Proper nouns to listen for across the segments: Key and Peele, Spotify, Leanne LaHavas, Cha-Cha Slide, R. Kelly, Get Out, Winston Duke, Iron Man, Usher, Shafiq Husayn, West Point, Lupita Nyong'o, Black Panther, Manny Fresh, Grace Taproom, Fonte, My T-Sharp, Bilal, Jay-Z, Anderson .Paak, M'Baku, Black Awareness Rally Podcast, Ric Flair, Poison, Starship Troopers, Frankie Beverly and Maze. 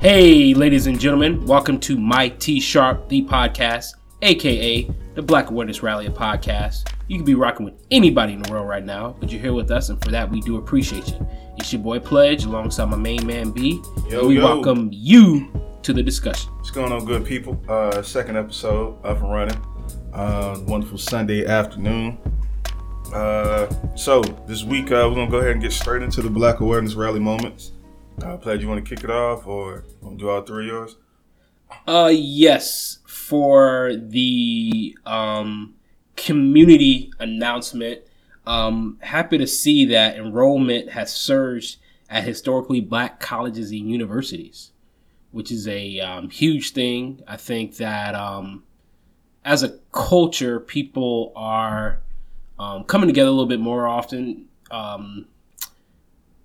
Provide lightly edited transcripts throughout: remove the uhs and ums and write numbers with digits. Hey, ladies and gentlemen, welcome to My T-Sharp, the podcast, aka the Black Awareness Rally Podcast. You could be rocking with anybody in the world right now, but you're here with us, and for that, we do appreciate you. It's your boy Pledge, alongside my main man B, yo, and we welcome you to the discussion. What's going on, good people? Second episode, Up and Running. Wonderful Sunday afternoon. So this week, we're going to go ahead and get straight into the Black Awareness Rally moments. Pledge, you want to kick it off or want to do all three of yours? Yes. For the community announcement, happy to see that enrollment has surged at historically black colleges and universities, which is a huge thing. I think that as a culture, people are coming together a little bit more often.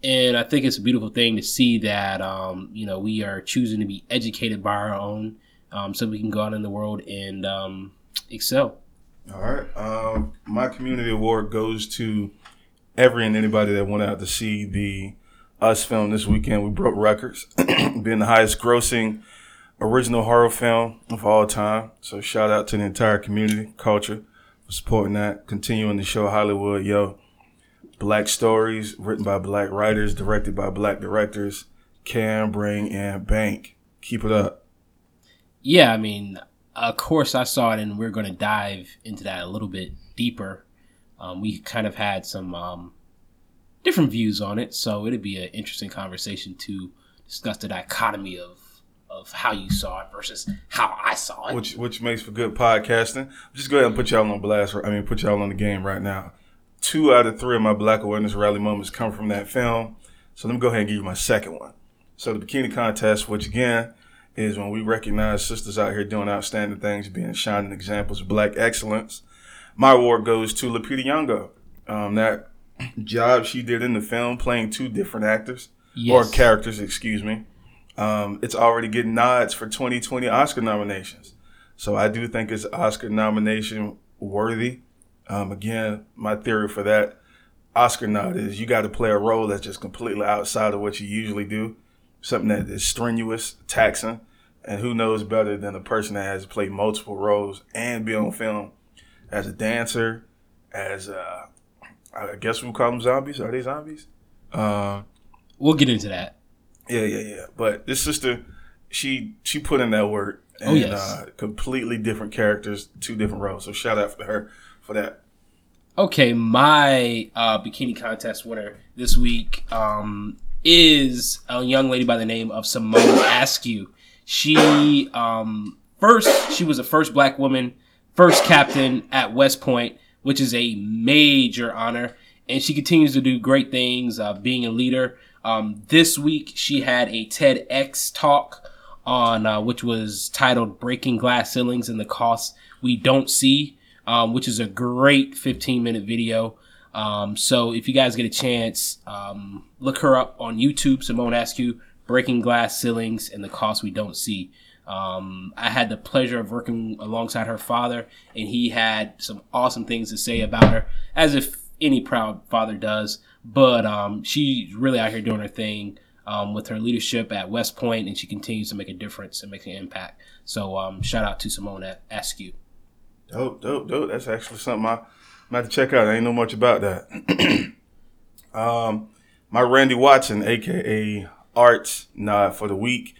And I think it's a beautiful thing to see that, we are choosing to be educated by our own so we can go out in the world and excel. All right. My community award goes to every and anybody that went out to see the Us film this weekend. We broke records, being the highest grossing original horror film of all time. So shout out to the entire community, culture, for supporting that, continuing to show Hollywood, yo, Black stories written by Black writers, directed by Black directors, can bring and bank. Keep it up. Yeah, I mean, of course I saw it, and we're going to dive into that a little bit deeper. We kind of had some different views on it, so it'd be an interesting conversation to discuss the dichotomy of how you saw it versus how I saw it. Which makes for good podcasting. Just go ahead and put y'all on blast. I mean, put y'all on the game right now. 2 out of 3 of my Black Awareness Rally moments come from that film. So let me go ahead and give you my second one. So the Bikini Contest, which again is when we recognize sisters out here doing outstanding things, being shining examples of Black excellence. My award goes to Lupita Nyong'o. That job she did in the film, playing two different actors, yes, or characters, excuse me. It's already getting nods for 2020 Oscar nominations. So I do think it's Oscar nomination worthy. Again, my theory for that Oscar nod is you got to play a role that's just completely outside of what you usually do, something that is strenuous, taxing, and who knows better than a person that has played multiple roles and be on film as a dancer, as I guess we call them zombies. Are they zombies? We'll get into that. Yeah. But this sister, she put in that work and completely different characters, two different roles. So shout out to her for that. Okay, my Bikini Contest winner this week is a young lady by the name of Simone Askew. She she was the first black woman, first captain at West Point, which is a major honor, and she continues to do great things, being a leader. This week she had a TEDx talk on which was titled "Breaking Glass Ceilings and the Costs We Don't See." Which is a great 15-minute video. So if you guys get a chance, look her up on YouTube. Simone Askew, Breaking Glass Ceilings and the Costs We Don't See. I had the pleasure of working alongside her father, and he had some awesome things to say about her, as if any proud father does. But she's really out here doing her thing with her leadership at West Point, and she continues to make a difference and make an impact. So shout out to Simone Askew. Dope. That's actually something I'm about to check out. I ain't know much about that. My Randy Watson, a.k.a. Arts nod for the week,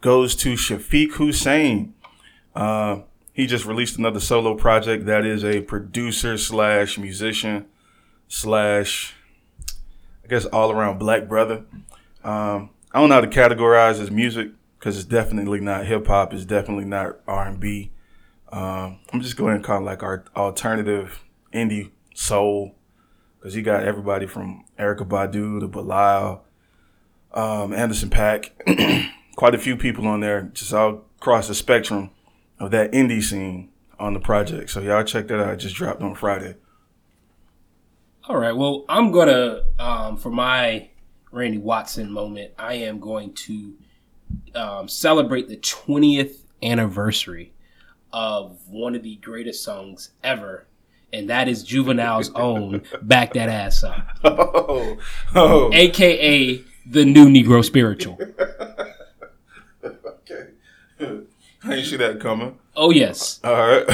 goes to Shafiq Husayn. He just released another solo project that is a producer / musician / I guess all-around black brother. I don't know how to categorize his music because it's definitely not hip-hop. It's definitely not R&B. I'm just going to call it like our alternative indie soul, because he got everybody from Erykah Badu to Bilal, Anderson .Paak, quite a few people on there, just all across the spectrum of that indie scene on the project. So y'all check that out. It just dropped on Friday. All right. Well, I'm going to, for my Randy Watson moment, I am going to celebrate the 20th anniversary of one of the greatest songs ever, and that is Juvenile's own Back That Ass Up, a.k.a. the new Negro Spiritual. I didn't see that coming. Oh, yes. All right.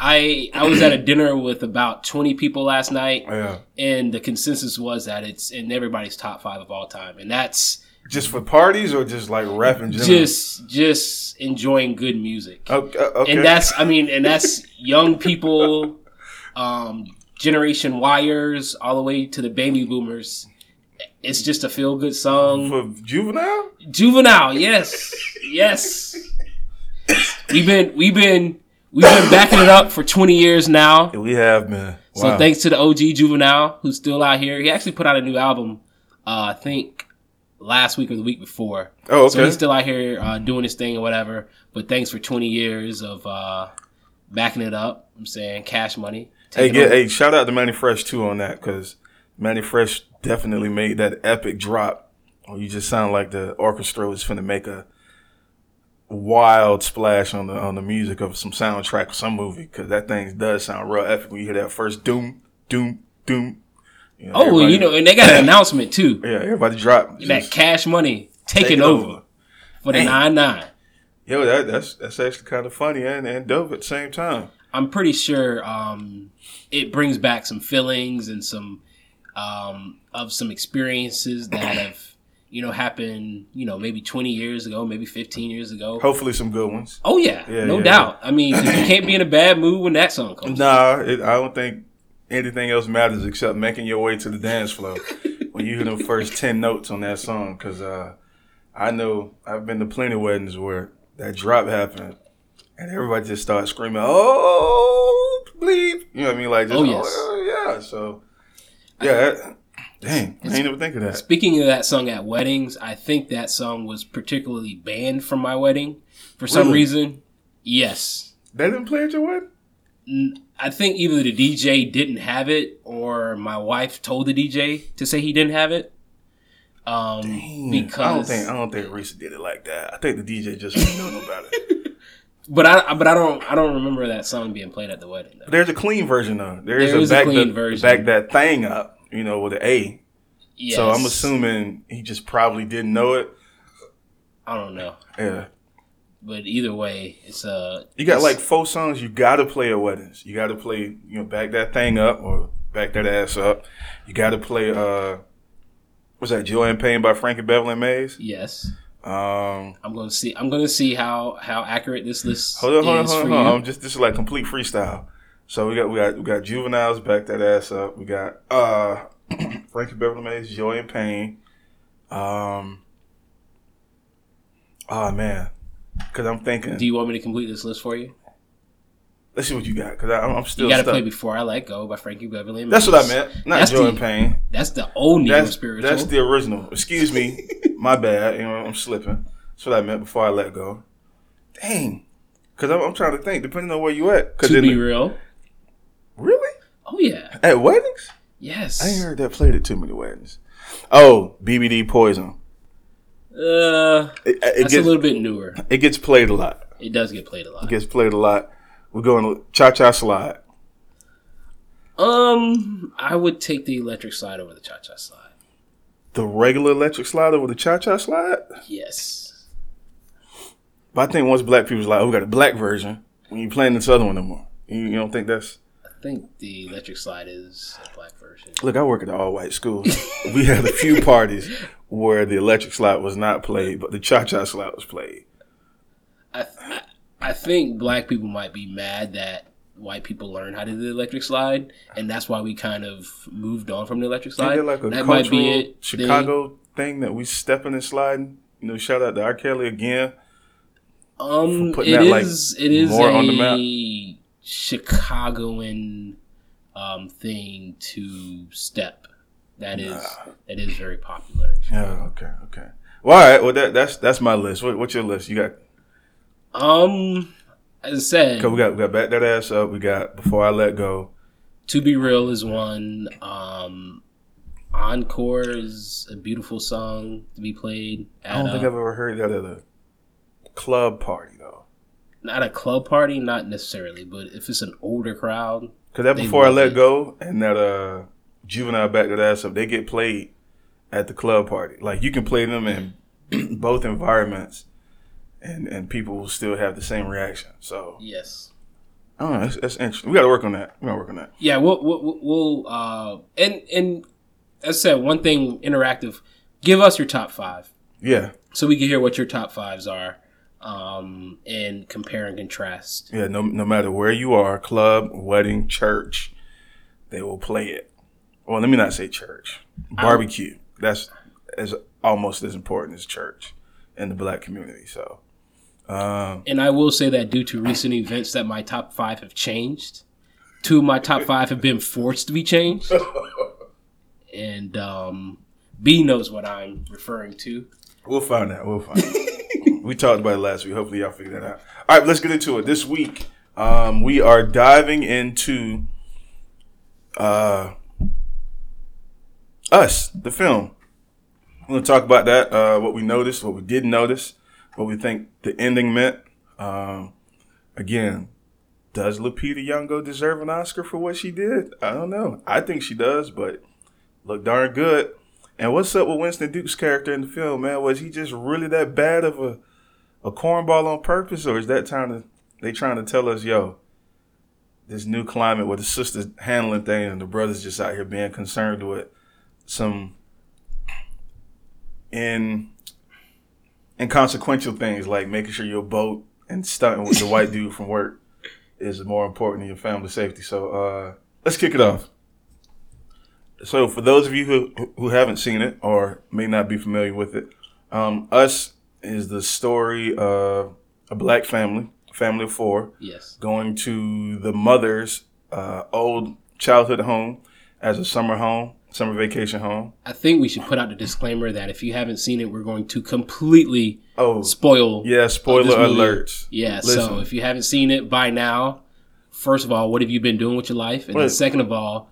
I was at a dinner with about 20 people last night. Yeah. And the consensus was that it's in everybody's top five of all time. And that's... Just for parties or just like rap in general? Just enjoying good music. Okay. And that's young people, Generation Wires, all the way to the baby boomers. It's just a feel-good song. For Juvenile? Juvenile, yes. Yes. We've been backing it up for 20 years now. Yeah, we have been. Wow. So thanks to the OG Juvenile who's still out here. He actually put out a new album, I think last week or the week before. Oh, okay. So he's still out here doing his thing or whatever. But thanks for 20 years of backing it up. I'm saying Cash Money. Hey, shout out to Manny Fresh too on that, because Manny Fresh definitely made that epic drop. Oh, you just sound like the orchestra was finna make a wild splash on the music of some soundtrack of some movie, because that thing does sound real epic when you hear that first doom, doom, doom. You know, and they got an announcement too. Yeah, everybody dropped that Cash Money taking over for the 9-9. Yo, that's actually kind of funny and dope at the same time. I'm pretty sure it brings back some feelings and some of some experiences that have happened maybe 20 years ago, maybe 15 years ago. Hopefully, some good ones. Oh yeah no doubt. Yeah. I mean, you can't be in a bad mood when that song comes. Nah, I don't think anything else matters except making your way to the dance floor when you hear the first 10 notes on that song. Because I know I've been to plenty of weddings where that drop happened and everybody just started screaming, "Oh, bleep!" You know what I mean? Like, just, "Oh yeah." So yeah, I didn't even think of that. Speaking of that song at weddings, I think that song was particularly banned from my wedding for some reason. Yes, they didn't play at your wedding. I think either the DJ didn't have it or my wife told the DJ to say he didn't have it. Because I don't think Risa did it like that. I think the DJ just didn't know about it. But I don't remember that song being played at the wedding, though. There's a clean version though. There is a clean version. Back that thing up, with the A. Yes. So I'm assuming he just probably didn't know it. I don't know. Yeah. But either way, it's a... You got like 4 songs you got to play at weddings. You got to play, Back That Thing Up or Back That Ass Up. You got to play, what's that, Joy and Pain by Frankie Beverly and Maze? Yes. I'm going to see how accurate this list is. Hold on. This is like complete freestyle. So we got Juveniles, Back That Ass Up. We got Frankie Beverly and Maze, Joy and Pain. Oh, man. Because I'm thinking... Do you want me to complete this list for you? Let's see what you got, because I'm still stuck. You got to play Before I Let Go by Frankie Beverly and Maze. That's what I meant. Not Jordan Peele. That's the old Negro spiritual. That's the original. Excuse me. My bad. I'm slipping. That's what I meant, Before I Let Go. Dang. Because I'm trying to think, depending on where you at. To Be Real. Really? Oh, yeah. At weddings? Yes. I ain't heard that played at too many weddings. Oh, BBD Poison. It gets a little bit newer. It gets played a lot. It does get played a lot. We're going to Cha-Cha Slide. I would take the Electric Slide over the Cha-Cha Slide. The regular Electric Slide over the Cha-Cha Slide? Yes. But I think once black people's like, we got a black version, when you playing this other one no more. You don't think that's... I think the Electric Slide is a black version. Look, I work at an all-white school. We had a few parties where the Electric Slide was not played, but the Cha-Cha Slide was played. I think black people might be mad that white people learned how to do the Electric Slide, and that's why we kind of moved on from the Electric Slide. Like a that might be it. Chicago thing that we stepping and sliding. Shout out to R. Kelly again. It is more on the map. Chicagoan thing to step. That is very popular. Yeah. Okay. Well, all right. Well, that's my list. What's your list? You got? As I said, 'cause we got Back That Ass Up. We got Before I Let Go. To Be Real is one. Encore is a beautiful song to be played. I don't think I've ever heard that at a club party though. Not a club party, not necessarily, but if it's an older crowd, 'cause that Before I Let Go and that Juvenile Back That Ass Up, they get played at the club party. Like, you can play them in both environments and people will still have the same reaction. So yes. I don't know. That's interesting. We got to work on that. We're going to work on that. Yeah, we'll and as I said, one thing interactive, give us your top five. Yeah. So we can hear what your top fives are, and compare and contrast. Yeah, no matter where you are, club, wedding, church, they will play it. Well, let me not say church. Barbecue. That's is almost as important as church in the black community, so. And I will say that due to recent events that my top five have changed. Two of my top five have been forced to be changed. And B knows what I'm referring to. We'll find out. We talked about it last week. Hopefully y'all figured that out. All right, let's get into it. This week, we are diving into Us, the film. I'm going to talk about that, what we noticed, what we didn't notice, what we think the ending meant. Again, does Lupita Nyong'o deserve an Oscar for what she did? I don't know. I think she does, but looked darn good. And what's up with Winston Duke's character in the film, man? Was he just really that bad of a cornball on purpose, or is that they trying to tell us, yo, this new climate where the sister's handling things and the brother's just out here being concerned with some inconsequential things like making sure your boat and stunting with the white dude from work is more important than your family safety. So let's kick it off. So for those of you who haven't seen it or may not be familiar with it, Us is the story of a black family of four, yes, going to the mother's old childhood home as a summer vacation home. I think we should put out the disclaimer that if you haven't seen it, we're going to completely spoil. Yeah, spoiler alerts. Yeah, so if you haven't seen it by now, first of all, what have you been doing with your life? And then second of all,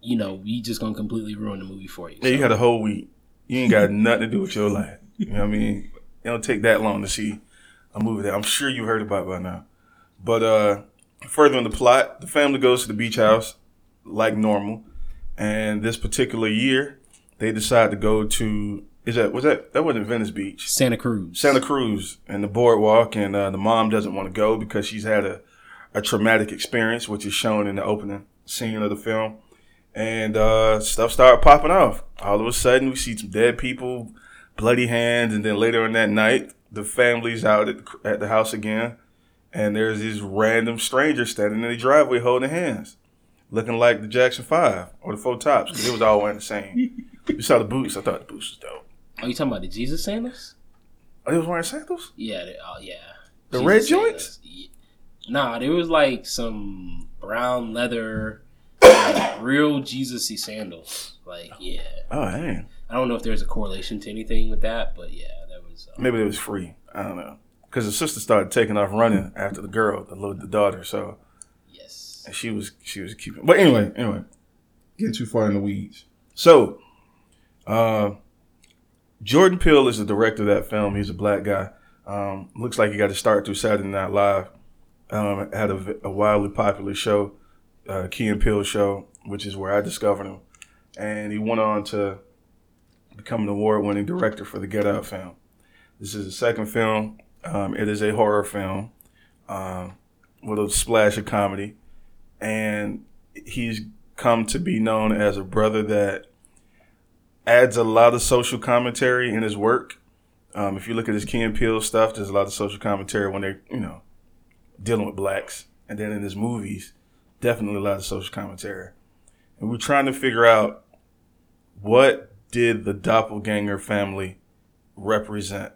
you know, we just going to completely ruin the movie for you. Yeah, so. You had a whole week. You ain't got nothing to do with your life. You know what I mean? It don't take that long to see a movie that I'm sure you heard about by now. But further in the plot, the family goes to the beach house like normal. And this particular year, they decide to go to, that wasn't Venice Beach. Santa Cruz and the boardwalk. And the mom doesn't want to go because she's had a traumatic experience, which is shown in the opening scene of the film. And stuff started popping off. All of a sudden, we see some dead people, bloody hands. And then later on that night, the family's out at the house again. And there's these random strangers standing in the driveway holding hands, looking like the Jackson 5 or the Four Tops, because it was all wearing the same. You saw the boots. I thought the boots was dope. Are you talking about the Jesus sandals? Oh, they was wearing sandals? Yeah. Yeah. The Jesus red joints? Yeah. Nah, there was like some brown leather, like real Jesus-y sandals. Like, yeah. Oh, dang. I don't know if there's a correlation to anything with that, but yeah, that was... maybe it was free. I don't know. Because the sister started taking off running after the girl, the daughter, so... She was keeping. But anyway, getting too far in the weeds. So, Jordan Peele is the director of that film. He's a black guy. Looks like he got to start through Saturday Night Live. Had a wildly popular show, Key and Peele show, which is where I discovered him. And he went on to become an award-winning director for the Get Out film. This is the second film. It is a horror film with a splash of comedy. And he's come to be known as a brother that adds a lot of social commentary in his work. If you look at his Key and Peele stuff, there's a lot of social commentary when they're, you know, dealing with blacks. And then in his movies, definitely a lot of social commentary. And we're trying to figure out, what did the doppelganger family represent?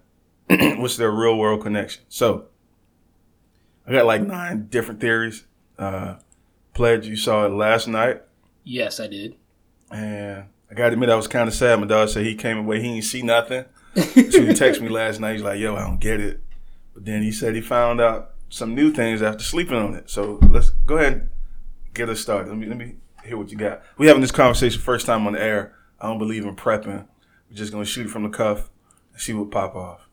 What's their real world connection? So I got like 9 different theories. Pledge, you saw it last night. Yes, I did. And I got to admit, I was kind of sad. My dog said he came away, he didn't see nothing. So he texted me last night. He's like, yo, I don't get it. But then he said he found out some new things after sleeping on it. So let's go ahead and get us started. Let me hear what you got. We're having this conversation first time on the air. I don't believe in prepping. We're just going to shoot it from the cuff and see what pop off.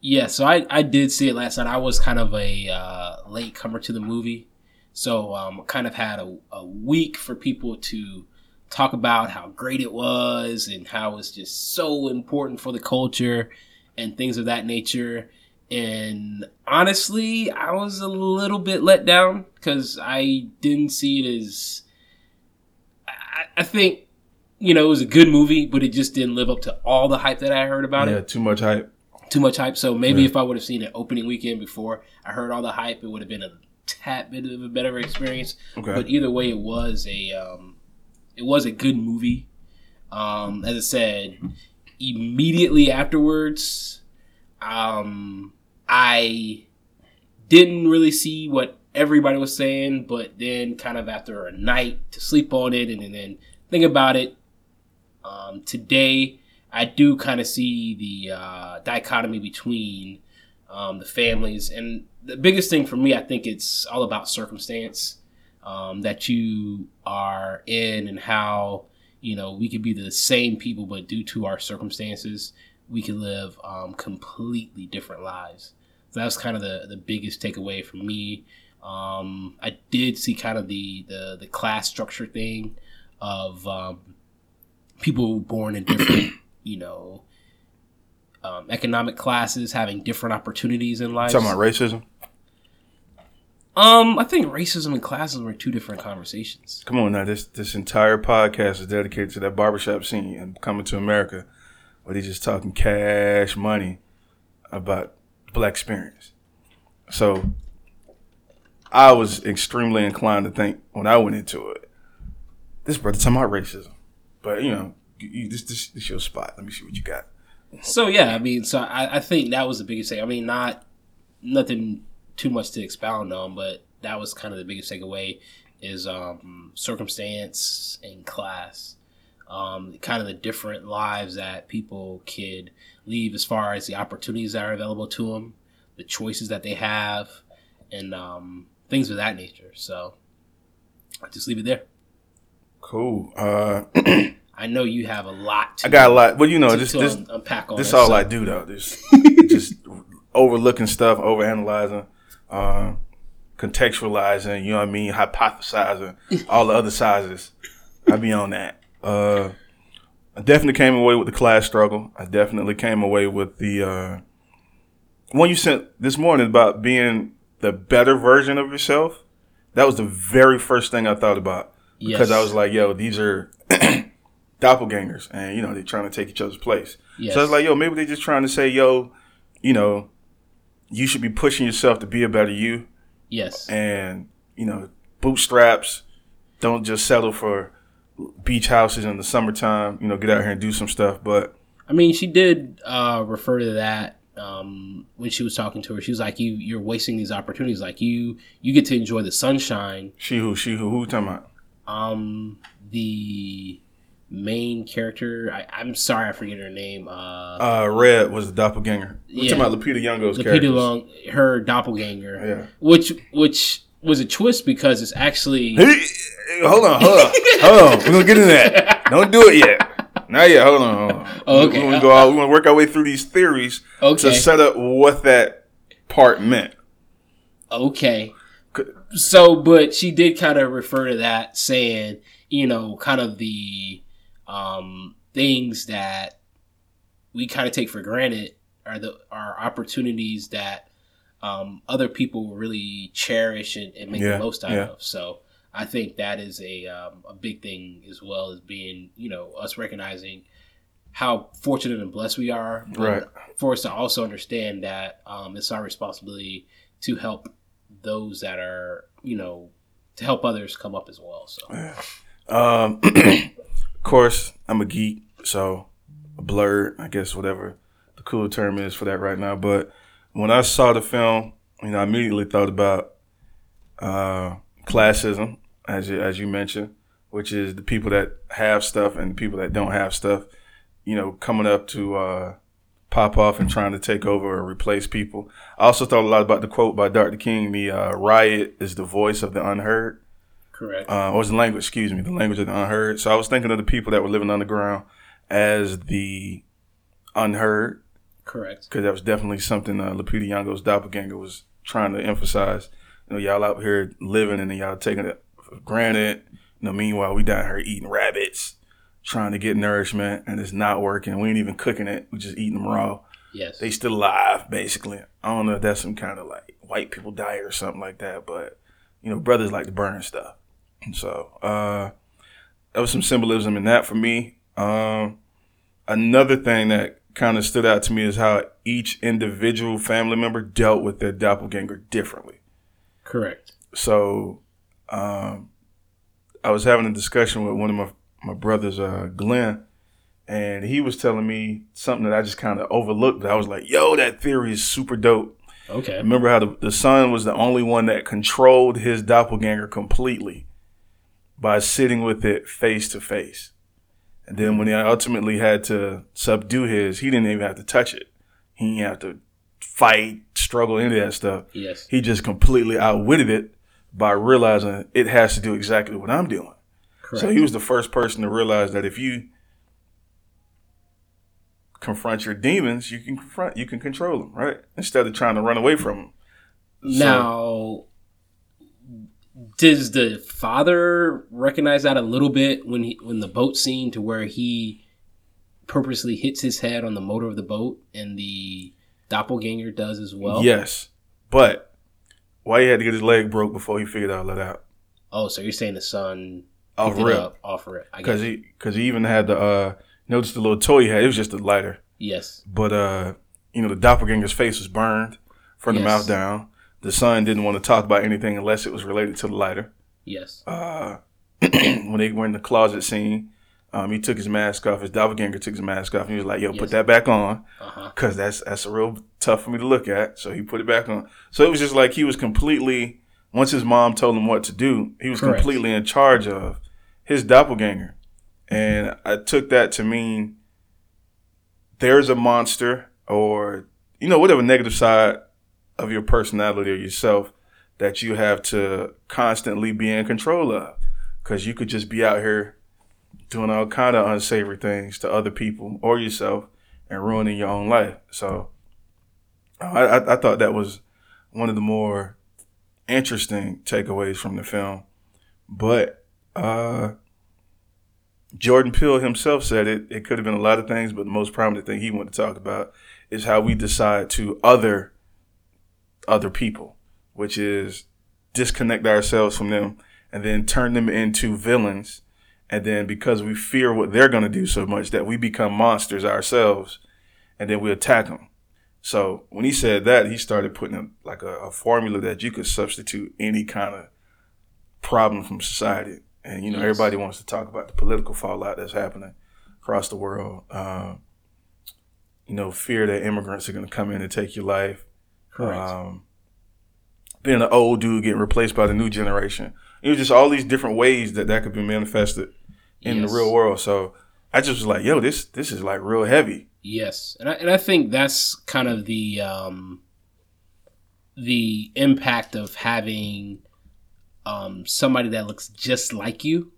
Yeah, so I did see it last night. I was kind of a late comer to the movie. So kind of had a week for people to talk about how great it was and how it's just so important for the culture and things of that nature. And honestly, I was a little bit let down because I didn't see it as... I think, you know, it was a good movie, but it just didn't live up to all the hype that I heard about it. Yeah, too much hype. Too much hype. So maybe if I would have seen it opening weekend before I heard all the hype, it would have been a tad bit of a better experience. Okay. But either way, it was a good movie. As I said, immediately afterwards, I didn't really see what everybody was saying, but then kind of after a night to sleep on it and then think about it, today I do kind of see the dichotomy between the families. And the biggest thing for me, I think it's all about circumstance that you are in and how, you know, we could be the same people, but due to our circumstances, we could live completely different lives. So that was kind of the biggest takeaway for me. I did see kind of the class structure thing of people born in different, you know, economic classes having different opportunities in life. Talking about racism? I think racism and classism are two different conversations. Come on now, this entire podcast is dedicated to that barbershop scene and Coming to America, where they just talking Cash Money about Black experience. So I was extremely inclined to think when I went into it, this brother talking about racism, but you know, this your spot. Let me see what you got. So yeah, I mean, so I think that was the biggest thing. I mean, not nothing too much to expound on, but that was kind of the biggest takeaway is circumstance and class. Kind of the different lives that people could leave as far as the opportunities that are available to them, the choices that they have, and things of that nature. So I'll just leave it there. Cool. I know you have a lot. I got a lot. Well, you know, to unpack on this. This all so. I do though. Just overlooking stuff, overanalyzing, contextualizing. You know what I mean? Hypothesizing all the other sizes. I be on that. I definitely came away with the class struggle. I definitely came away with the one you sent this morning about being the better version of yourself. That was the very first thing I thought about because I was like, yo, these are doppelgangers and, you know, they're trying to take each other's place. Yes. So I was like, yo, maybe they're just trying to say, yo, you know, you should be pushing yourself to be a better you. Yes. And, you know, bootstraps, don't just settle for beach houses in the summertime, you know, get out here and do some stuff. But I mean, she did refer to that when she was talking to her. She was like, you're wasting these opportunities. Like you get to enjoy the sunshine. Who talking about? The main character. I'm sorry, I forget her name. Red was the doppelganger. We're talking about Lupita Nyong'o's character. Her doppelganger. Yeah. Which was a twist because it's actually... Hold on. We're going to get into that. Don't do it yet. Not yet. Hold on. Oh, okay. We're going to work our way through these theories to set up what that part meant. Okay. So, but she did kind of refer to that saying, you know, kind of the things that we kind of take for granted are opportunities that other people really cherish and make the most out of. So I think that is a big thing as well as being, you know, us recognizing how fortunate and blessed we are. Right. For us to also understand that it's our responsibility to help those that are, you know, to help others come up as well. So, of course, I'm a geek, so a blurred, I guess, whatever the cool term is for that right now. But when I saw the film, you know, I immediately thought about classism, as you mentioned, which is the people that have stuff and the people that don't have stuff, you know, coming up to pop off and trying to take over or replace people. I also thought a lot about the quote by Dr. King, the riot is the voice of the unheard. Correct. Or the language, the language of the unheard. So I was thinking of the people that were living underground as the unheard. Correct. Because that was definitely something Lupita Nyong'o's doppelganger was trying to emphasize. You know, y'all out here living and then y'all taking it for granted. You know, meanwhile, we down here eating rabbits, trying to get nourishment, and it's not working. We ain't even cooking it. We just eating them raw. Yes. They still alive, basically. I don't know if that's some kind of like white people diet or something like that, but you know, brothers like to burn stuff. So there was some symbolism in that for me. Another thing that kind of stood out to me is how each individual family member dealt with their doppelganger differently. Correct. So I was having a discussion with one of my brothers, Glenn, and he was telling me something that I just kind of overlooked. I was like, yo, that theory is super dope. Okay. Remember how the son was the only one that controlled his doppelganger completely by sitting with it face to face. And then when he ultimately had to subdue his, he didn't even have to touch it. He didn't have to fight, struggle, any of that stuff. Yes. He just completely outwitted it by realizing it has to do exactly what I'm doing. Correct. So he was the first person to realize that if you confront your demons, you can control them, right? Instead of trying to run away from them. So, now, does the father recognize that a little bit when the boat scene, to where he purposely hits his head on the motor of the boat, and the doppelganger does as well? Yes, but why he had to get his leg broke before he figured out let out? Oh, so you're saying the son offered it? Because he even had the. Notice the little toy he had. It was just a lighter. Yes. But, the doppelganger's face was burned from the mouth down. The son didn't want to talk about anything unless it was related to the lighter. Yes. When they were in the closet scene, he took his mask off. His doppelganger took his mask off. And he was like, yo, put that back on. Because that's real tough for me to look at. So he put it back on. So it was just like he was completely, once his mom told him what to do, he was completely in charge of his doppelganger. And I took that to mean there's a monster or, whatever negative side of your personality or yourself that you have to constantly be in control of. Because you could just be out here doing all kind of unsavory things to other people or yourself and ruining your own life. So I thought that was one of the more interesting takeaways from the film. But Jordan Peele himself said it could have been a lot of things, but the most prominent thing he wanted to talk about is how we decide to other people, which is disconnect ourselves from them and then turn them into villains. And then because we fear what they're going to do so much that we become monsters ourselves and then we attack them. So when he said that, he started putting in like a formula that you could substitute any kind of problem from society. And, everybody wants to talk about the political fallout that's happening across the world. Fear that immigrants are going to come in and take your life. Correct. Being an old dude getting replaced by the new generation. It was just all these different ways that could be manifested in the real world. So I just was like, yo, this is like real heavy. Yes. And I think that's kind of the impact of having somebody that looks just like you,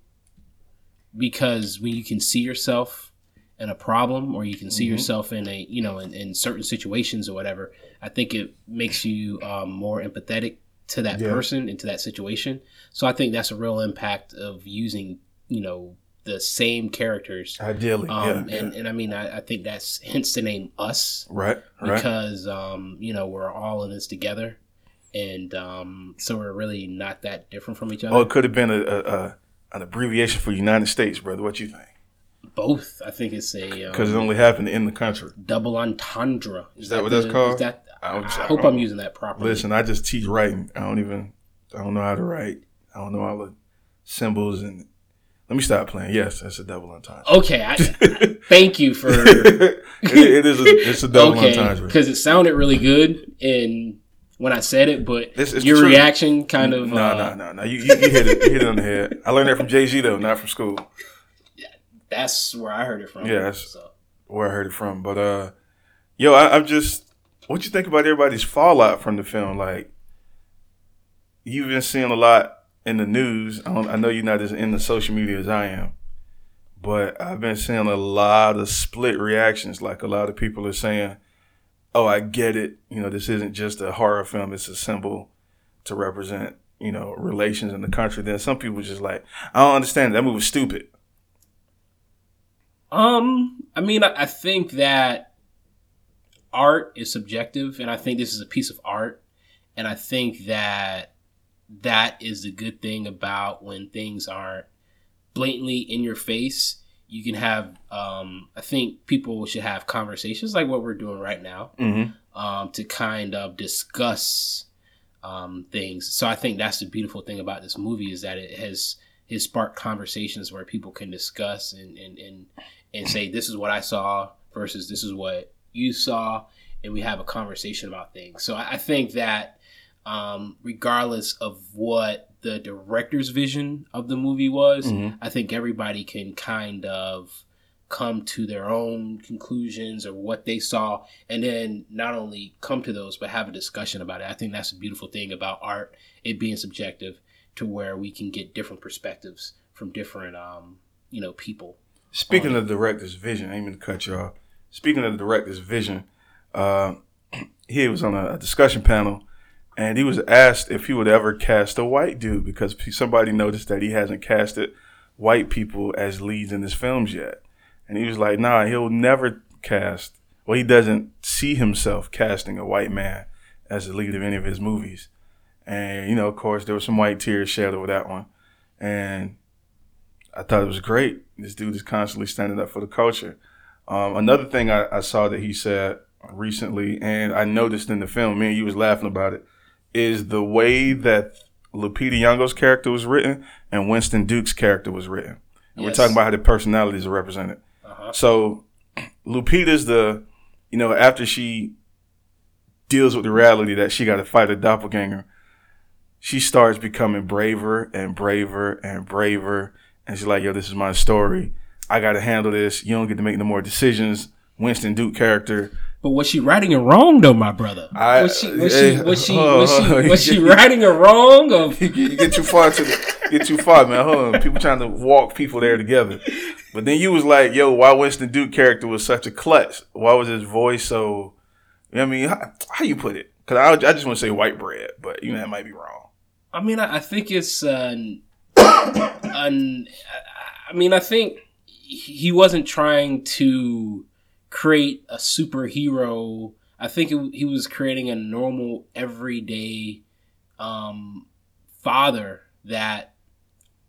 because when you can see yourself in a problem, or you can see yourself in a in certain situations or whatever, I think it makes you more empathetic to that person and to that situation. So I think that's a real impact of using the same characters ideally. And I mean, I think that's hence the name Us, right? Because we're all in this together. And so we're really not that different from each other. Oh, it could have been an abbreviation for United States, brother. What you think? Both. I think it's a... Because it only happened in the country. Double entendre. Is that what that's called? I hope I'm using that properly. Listen, I just teach writing. I don't know how to write. I don't know all the symbols and... Let me stop playing. Yes, that's a double entendre. Okay. I thank you for... It's a double entendre. Because it sounded really good and... when I said it, but it's your reaction kind of... No. You hit it. You hit it on the head. I learned that from Jay-Z, though, not from school. That's where I heard it from. Yeah, that's where I heard it from. But, I'm just... What you think about everybody's fallout from the film? Like, you've been seeing a lot in the news. I know you're not as into social media as I am, but I've been seeing a lot of split reactions. Like, a lot of people are saying... oh, I get it. This isn't just a horror film. It's a symbol to represent, relations in the country. Then some people just like, I don't understand. That movie was stupid. I think that art is subjective, and I think this is a piece of art. And I think that that is the good thing about when things aren't blatantly in your face. You can have, I think people should have conversations like what we're doing right now, to kind of discuss things. So I think that's the beautiful thing about this movie, is that it has sparked conversations where people can discuss and say, this is what I saw versus this is what you saw. And we have a conversation about things. So I think that regardless of what the director's vision of the movie was, I think everybody can kind of come to their own conclusions or what they saw, and then not only come to those, but have a discussion about it. I think that's the beautiful thing about art, it being subjective, to where we can get different perspectives from different, people. Speaking of the director's vision, I ain't mean to cut you off. Speaking of the director's vision, he was on a discussion panel, and he was asked if he would ever cast a white dude, because somebody noticed that he hasn't casted white people as leads in his films yet. And he was like, nah, he'll never cast. Well, he doesn't see himself casting a white man as the lead of any of his movies. And, of course, there were some white tears shed over that one. And I thought it was great. This dude is constantly standing up for the culture. Another thing I saw that he said recently, and I noticed in the film, me and you was laughing about it, is the way that Lupita Nyong'o's character was written and Winston Duke's character was written. And we're talking about how the personalities are represented. Uh-huh. So Lupita's the, after she deals with the reality that she got to fight a doppelganger, she starts becoming braver and braver and braver. And she's like, yo, this is my story. I got to handle this. You don't get to make no more decisions. Winston Duke character. But was she righting it wrong, though, my brother? Was she righting it wrong? Or? You get too far, man. Hold on. People trying to walk people there together. But then you was like, yo, why Winston Duke character was such a klutz? Why was his voice so, how you put it? Because I just want to say white bread, but, that might be wrong. I think it's, I think he wasn't trying to create a superhero. I think he was creating a normal, everyday father that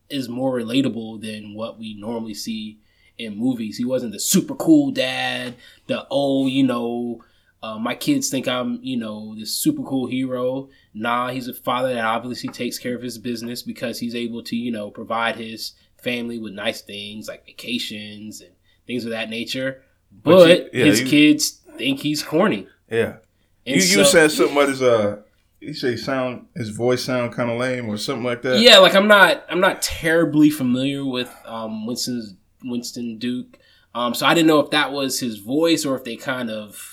is more relatable than what we normally see in movies. He wasn't the super cool dad, my kids think I'm, this super cool hero. Nah, he's a father that obviously takes care of his business, because he's able to, provide his family with nice things like vacations and things of that nature. But his kids think he's corny. Yeah. And you said something about his you say his voice sound kind of lame or something like that. Yeah, like I'm not terribly familiar with Winston Duke. So I didn't know if that was his voice or if they kind of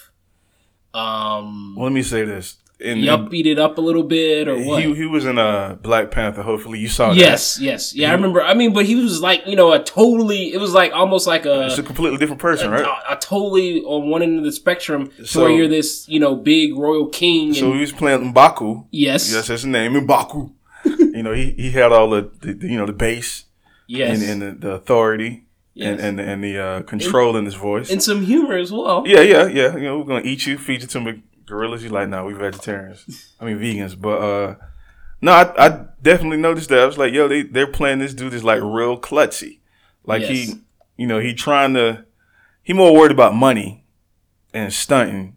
let me say this. Beat it up a little bit or what? He was in Black Panther. Hopefully you saw that. Yes. Yeah, I remember. But he was like, it was like almost like a... It's a completely different person, right? A totally on one end of the spectrum, so, where you're this, big royal king. So he was playing M'Baku. Yes. Yes, that's his name, M'Baku. He had all the bass. Yes. And the authority. Yes. And the control in his voice. And some humor as well. Yeah. We're going to eat you, feed you to gorillas, you like, nah, we vegetarians. Vegans. But no, I definitely noticed that. I was like, yo, they're playing this dude is like real klutzy. Like he more worried about money and stunting.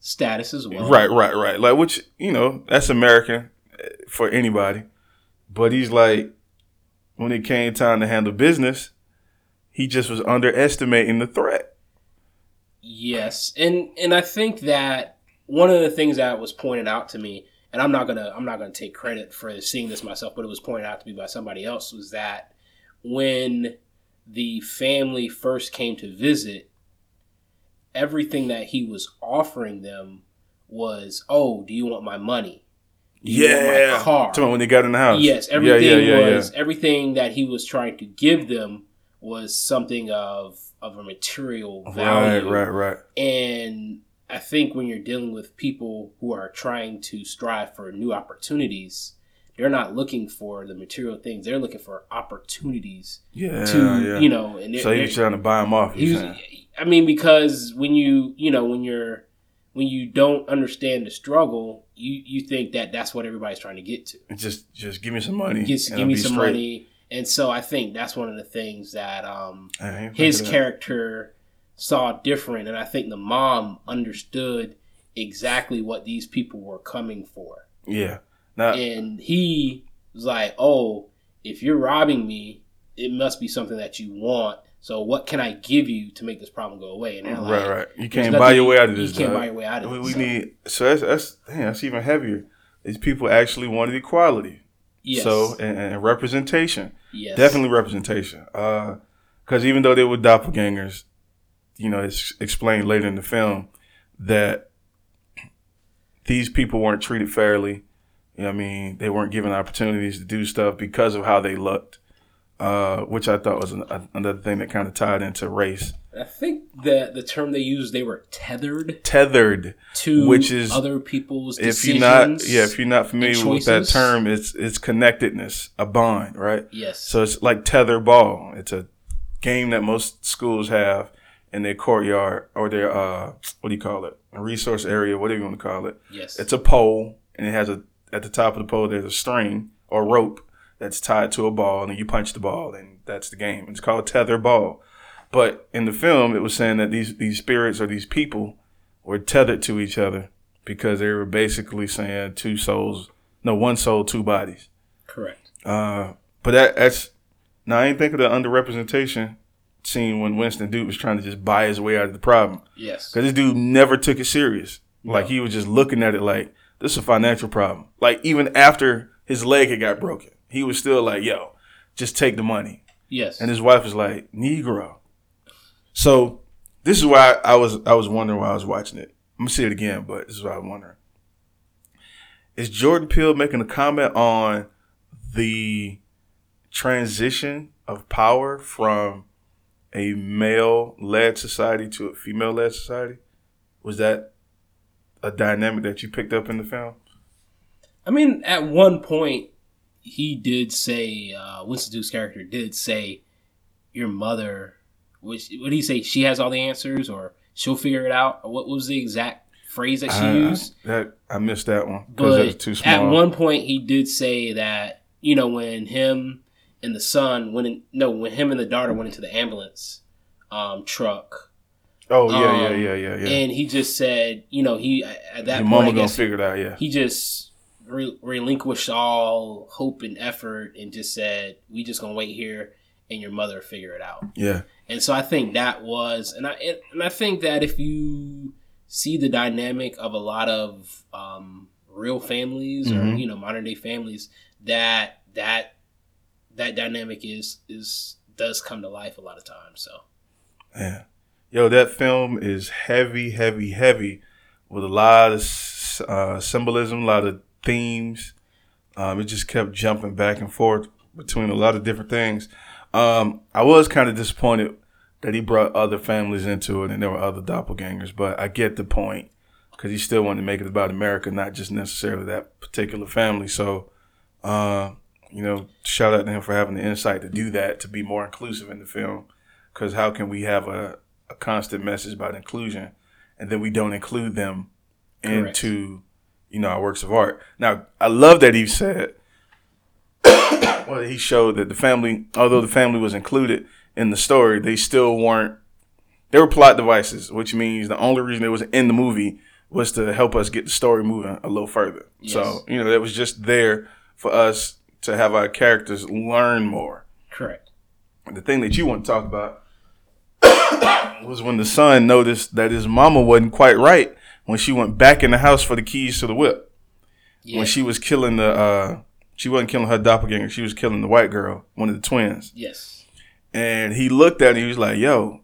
Status as well. Right. Like, which, that's American for anybody. But he's like, when it came time to handle business, he just was underestimating the threat. Yes. And I think that one of the things that was pointed out to me, and I'm not gonna take credit for seeing this myself, but it was pointed out to me by somebody else, was that when the family first came to visit, everything that he was offering them was, "Oh, do you want my money? Do you want my car?" When they got in the house, yes, everything that he was trying to give them was something of a material value, right, and I think when you're dealing with people who are trying to strive for new opportunities, they're not looking for the material things. They're looking for opportunities. And so he was trying to buy them off. Because when you're when you don't understand the struggle, you think that that's what everybody's trying to get to. Just give me some money. Give me some money. And so I think that's one of the things that his character saw different. And I think the mom understood exactly what these people were coming for. Yeah. And he was like, oh, if you're robbing me, it must be something that you want. So what can I give you to make this problem go away? And right. You can't buy your way out of this. So that's even heavier. These people actually wanted equality. Yes. So and representation. Yes. Definitely representation. Because even though they were doppelgangers, you know, it's explained later in the film that these people weren't treated fairly. You know what I mean? They weren't given opportunities to do stuff because of how they looked. Which I thought was another thing that kind of tied into race. I think that the term they used, they were tethered. Tethered. To which is, other people's decisions. If you're not familiar with that term, it's connectedness, a bond, right? Yes. So it's like tetherball. It's a game that most schools have in their courtyard or their, a resource area, whatever you want to call it. Yes. It's a pole, and it has at the top of the pole, there's a string or rope that's tied to a ball, and you punch the ball, and that's the game. It's called tether ball. But in the film, it was saying that these spirits or these people were tethered to each other because they were basically saying one soul, two bodies. Correct. But that's now I ain't think of the underrepresentation scene when Winston Duke was trying to just buy his way out of the problem. Yes. Because this dude never took it serious. No. Like he was just looking at it like this is a financial problem. Like even after his leg had got broken. He was still like, yo, just take the money. Yes. And his wife was like, Negro. So this is why I was wondering while I was watching it. I'm going to see it again, but this is what I'm wondering. Is Jordan Peele making a comment on the transition of power from a male-led society to a female-led society? Was that a dynamic that you picked up in the film? I mean, at one point, he did say, Winston Duke's character did say, your mother, which, what did he say? She has all the answers or she'll figure it out? Or what was the exact phrase that she used? I missed that one because it was too small. At one point, he did say that, you know, when him and the daughter went into the ambulance truck. Oh, yeah. And he just said, you know, he, at that your point, mama I guess, gonna figure it out, yeah. He just relinquished all hope and effort and just said, we just gonna wait here and your mother figure it out. Yeah. And so I think that was, and I think that if you see the dynamic of a lot of real families or, you know, modern day families, that dynamic does come to life a lot of times. So. Yeah. Yo, that film is heavy, heavy, heavy with a lot of symbolism, a lot of themes. It just kept jumping back and forth between a lot of different things. I was kind of disappointed that he brought other families into it and there were other doppelgangers, but I get the point because he still wanted to make it about America, not just necessarily that particular family. So, you know, shout out to him for having the insight to do that, to be more inclusive in the film, because how can we have a constant message about inclusion and then we don't include them into, you know, our works of art. Now, I love that he said, well, he showed that the family, although the family was included in the story, they still weren't, they were plot devices, which means the only reason it was in the movie was to help us get the story moving a little further. Yes. So, you know, that was just there for us to have our characters learn more. Correct. The thing that you want to talk about was when the son noticed that his mama wasn't quite right when she went back in the house for the keys to the whip. Yeah. When she was killing she wasn't killing her doppelganger. She was killing the white girl, one of the twins. Yes. And he looked at her and he was like, yo,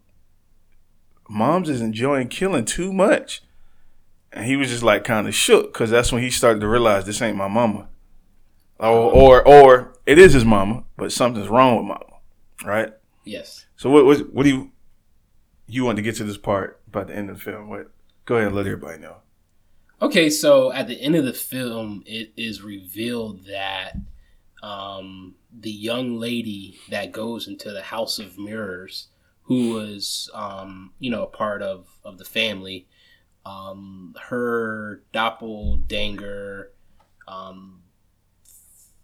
Moms is enjoying killing too much. And he was just like kind of shook because that's when he started to realize this ain't my mama. Or it is his mama, but something's wrong with mama. Right? Yes. So what do you want to get to this part about the end of the film? What? Go ahead and let everybody know. Okay, so at the end of the film, it is revealed that the young lady that goes into the House of Mirrors, who was, you know, a part of the family, her doppelganger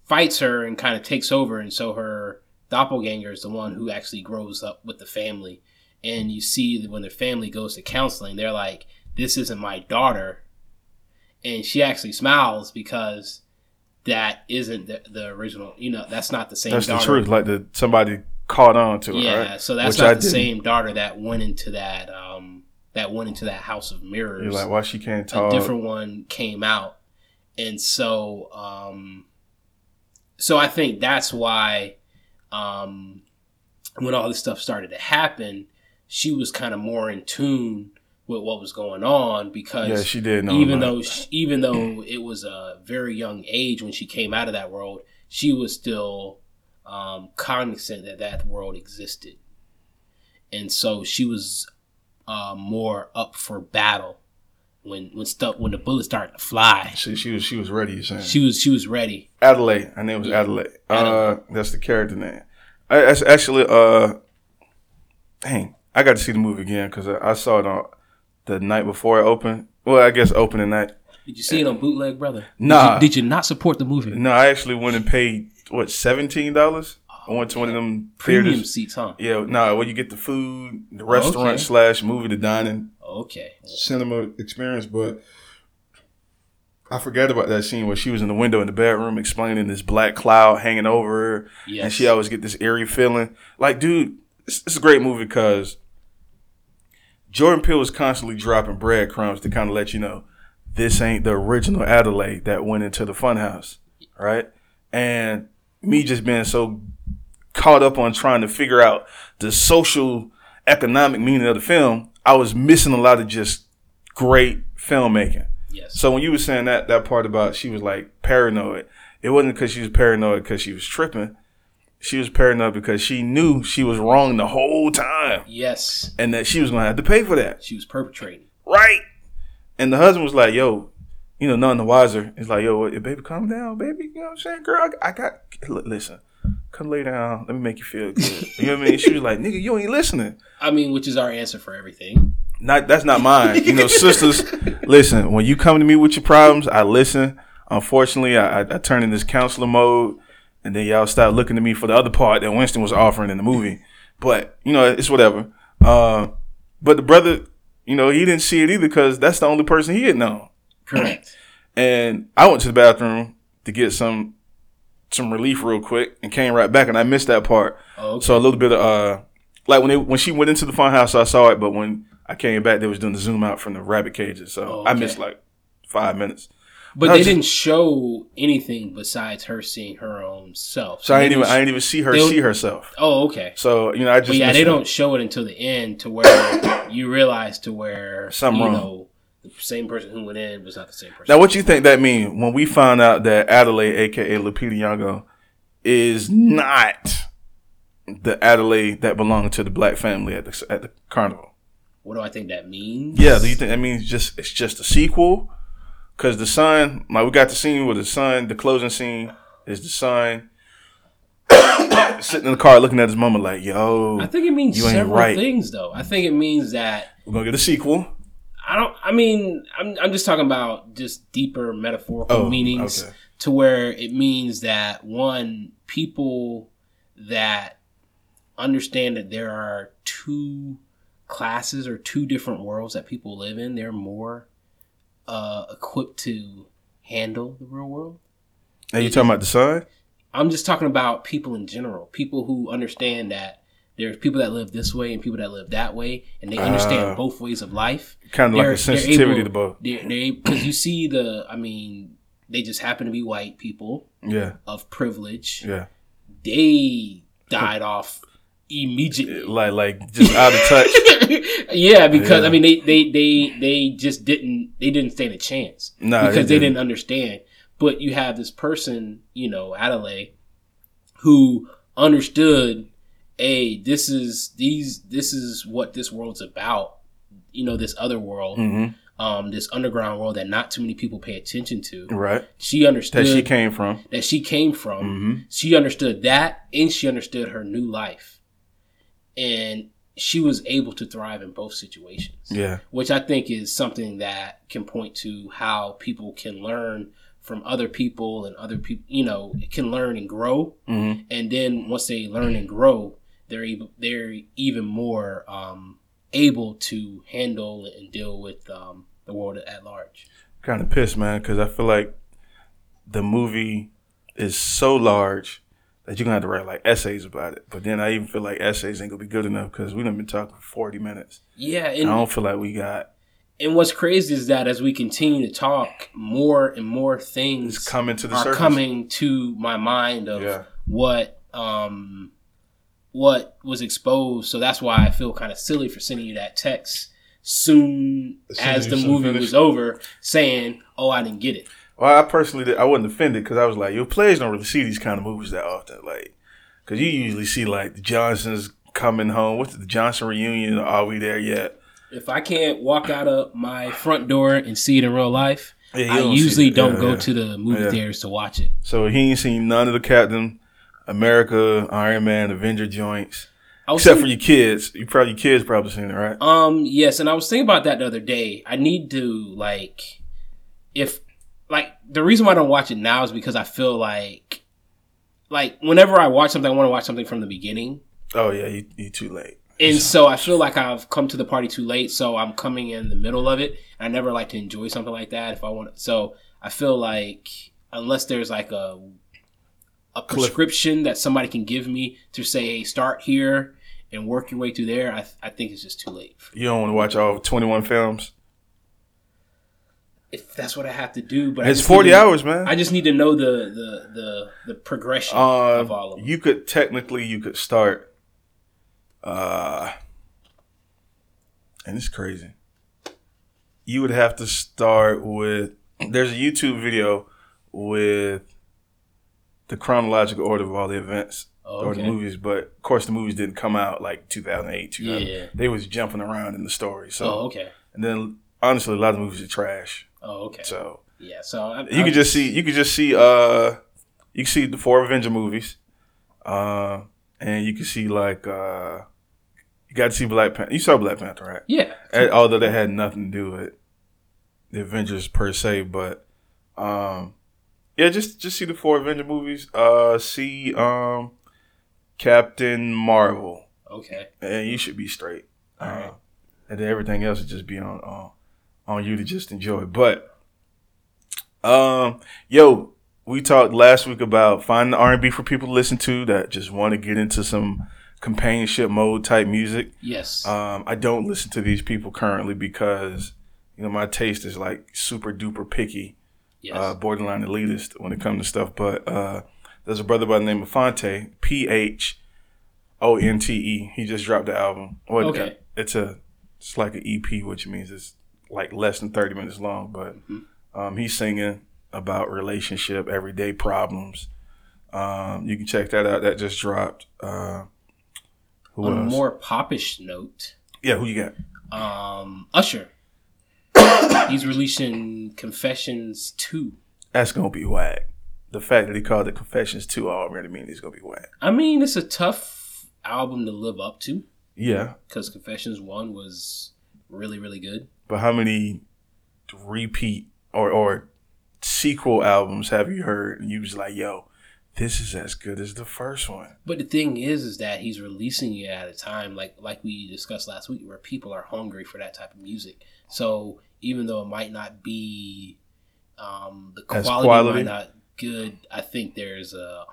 fights her and kind of takes over, and so her doppelganger is the one who actually grows up with the family. And you see that when the family goes to counseling, they're like, this isn't my daughter. And she actually smiles because that isn't the original, you know, that's not the same daughter. That's the truth, like somebody caught on to it, yeah, right? So that's not the same daughter that went into that house of mirrors. You're like, why she can't talk? A different one came out. And so, so I think that's why when all this stuff started to happen, she was kind of more in tune with what was going on, because she did know, even though it was a very young age when she came out of that world, she was still cognizant that world existed. And so she was more up for battle when the bullets started to fly. She was ready, you're saying? She was ready. Adelaide. Her name was Adelaide. That's the character name. That's actually I got to see the movie again because I saw it on the night before it opened. Well, I guess opening night. Did you see it on Bootleg Brother? Nah. Did you not support the movie? No, I actually went and paid, $17? I went to one of them premium theaters. Seats, huh? Yeah, where you get the food, the restaurant / movie, the dining, cinema experience. But I forgot about that scene where she was in the window in the bedroom explaining this black cloud hanging over her, and she always get this eerie feeling. Like, dude, it's a great movie because Jordan Peele is constantly dropping breadcrumbs to kind of let you know this ain't the original Adelaide that went into the funhouse, right? And me just being so caught up on trying to figure out the social economic meaning of the film, I was missing a lot of just great filmmaking. Yes. So when you were saying that part about she was like paranoid, it wasn't because she was paranoid because she was tripping. She was paranoid because she knew she was wrong the whole time. Yes. And that she was going to have to pay for that. She was perpetrating. Right. And the husband was like, yo, you know, none the wiser. It's like, yo, baby, calm down, baby. You know what I'm saying? Girl, listen, come lay down. Let me make you feel good. You know what I mean? She was like, nigga, you ain't listening. I mean, which is our answer for everything. That's not mine. You know, sisters, listen, when you come to me with your problems, I listen. Unfortunately, I turn in this counselor mode. And then y'all start looking to me for the other part that Winston was offering in the movie. But, you know, it's whatever. But the brother, you know, he didn't see it either because that's the only person he had known. Correct. And I went to the bathroom to get some relief real quick and came right back. And I missed that part. Oh, okay. So a little bit of, when she went into the funhouse, I saw it. But when I came back, they was doing the zoom out from the rabbit cages. So I missed like 5 minutes. But they didn't show anything besides her seeing her own self. So I didn't even see her see herself. Oh, okay. So, you know, I just... But yeah, they don't show it until the end to where you realize to where, something you wrong. Know, the same person who went in was not the same person. Now, what do you think that means when we found out that Adelaide, a.k.a. Lupita Nyong'o, is not the Adelaide that belonged to the black family at the carnival? What do I think that means? Yeah, do you think that means it's just a sequel? Because the son, like we got the scene with the son, the closing scene is the son sitting in the car looking at his mama like, yo, I think it means several things, though. I think it means that we're going to get a sequel. I'm just talking about just deeper metaphorical meanings to where it means that, one, people that understand that there are two classes or two different worlds that people live in, they're more equipped to handle the real world. Are you talking about the side? I'm just talking about people in general. People who understand that there's people that live this way and people that live that way, and they understand both ways of life. Kind of like a sensitivity to both. Because you see they just happen to be white people of privilege. Yeah. They died off immediately, like just out of touch. I mean, they didn't stand a chance because they didn't understand. But you have this person, you know, Adelaide, who understood, hey, this is what this world's about. You know, this other world, this underground world that not too many people pay attention to. Right. She understood that she came from. Mm-hmm. She understood that, and she understood her new life. And she was able to thrive in both situations. Yeah. Which I think is something that can point to how people can learn from other people, and other people, you know, can learn and grow. Mm-hmm. And then once they learn and grow, they're even more able to handle and deal with the world at large. Kind of pissed, man, because I feel like the movie is so large that you're going to have to write like essays about it. But then I even feel like essays ain't going to be good enough because we've been talking for 40 minutes. Yeah. And I don't feel like we got... And what's crazy is that as we continue to talk, more and more things coming to my mind of what was exposed. So that's why I feel kind of silly for sending you that text as the movie was over saying, oh, I didn't get it. Well, I personally did. I wasn't offended because I was like, your players don't really see these kind of movies that often. Like, because you usually see like the Johnsons coming home. What's the Johnson reunion? Are we there yet? If I can't walk out of my front door and see it in real life, I usually don't go to the movie theaters to watch it. So he ain't seen none of the Captain America, Iron Man, Avenger joints. Except for your kids. Your kids probably seen it, right? Yes, and I was thinking about that the other day. I need to, like, the reason why I don't watch it now is because I feel like whenever I watch something, I want to watch something from the beginning. Oh, yeah, you're too late. And so I feel like I've come to the party too late, so I'm coming in the middle of it. I never like to enjoy something like that if I want. So I feel like unless there's like a prescription that somebody can give me to say, hey, start here and work your way through there, I think it's just too late. You don't want to watch all 21 films? If that's what I have to do, but it's 40 hours, man. I just need to know the progression of all of them. You could start. And it's crazy. You would have to start with, there's a YouTube video with the chronological order of all the events or the movies, but of course the movies didn't come out like 2008, 2000. Yeah. They was jumping around in the story. So and then honestly, a lot of movies are trash. Oh, okay. So yeah, so you can see the 4 Avenger movies, and you can see like. You got to see Black Panther. You saw Black Panther, right? Yeah. Although that had nothing to do with the Avengers per se, but just see the 4 Avenger movies. See Captain Marvel. Okay. And you should be straight. All right. And then everything else would just be on you to just enjoy. But we talked last week about finding R&B for people to listen to that just want to get into some companionship mode type music. Yes. I don't listen to these people currently because, you know, my taste is like super duper picky. Yes. Borderline elitist when it comes to stuff. But there's a brother by the name of Fonte, Phonte. He just dropped the album. Well, okay. It's like an EP, which means it's like less than 30 minutes long. But he's singing about relationship, everyday problems. You can check that out. That just dropped. On a more popish note. Yeah, who you got? Usher. He's releasing Confessions 2. That's going to be whack. The fact that he called it Confessions 2 already means it's going to be whack. I mean, it's a tough album to live up to. Yeah. Because Confessions 1 was really, really good. But how many repeat or sequel albums have you heard? And you was like, yo. This is as good as the first one. But the thing is that he's releasing it at a time, like we discussed last week, where people are hungry for that type of music. So even though it might not be the quality might not good, I think there's a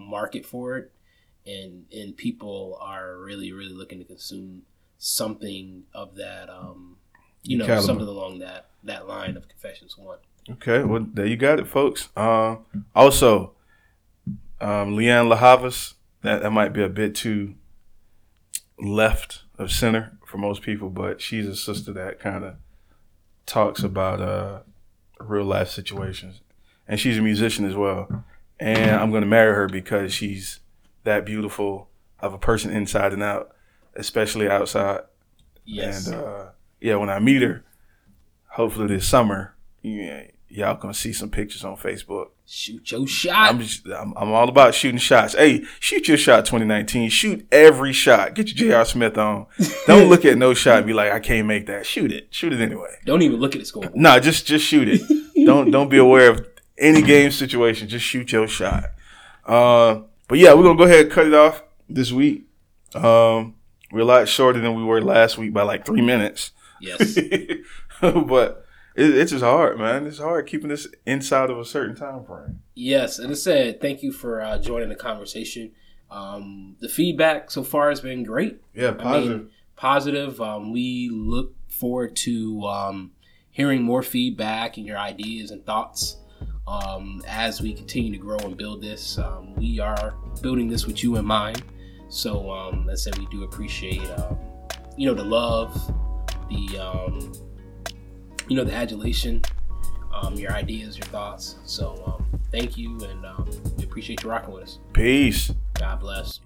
market for it, and people are really, really looking to consume something of that, caliber. Something along that line of Confessions 1. Okay, well, there you got it, folks. Also... Leanne LaHavas, that might be a bit too left of center for most people, but she's a sister that kind of talks about real life situations. And she's a musician as well. And I'm going to marry her because she's that beautiful of a person inside and out, especially outside. Yes. And when I meet her, hopefully this summer, Y'all gonna see some pictures on Facebook. Shoot your shot. I'm all about shooting shots. Hey, shoot your shot 2019. Shoot every shot. Get your J.R. Smith on. Don't look at no shot and be like, I can't make that. Shoot it. Shoot it anyway. Don't even look at the scoreboard. Nah, just shoot it. Don't be aware of any game situation. Just shoot your shot. But yeah, we're gonna go ahead and cut it off this week. We're a lot shorter than we were last week by like 3 minutes. Yes. But it's just hard, man. It's hard keeping this inside of a certain time frame. Yes, and it said, thank you for joining the conversation. The feedback so far has been great. Yeah, positive. Positive. We look forward to hearing more feedback and your ideas and thoughts as we continue to grow and build this. We are building this with you in mind. So, let's say we do appreciate, the love, the adulation, your ideas, your thoughts. So thank you, and we appreciate you rocking with us. Peace. God bless.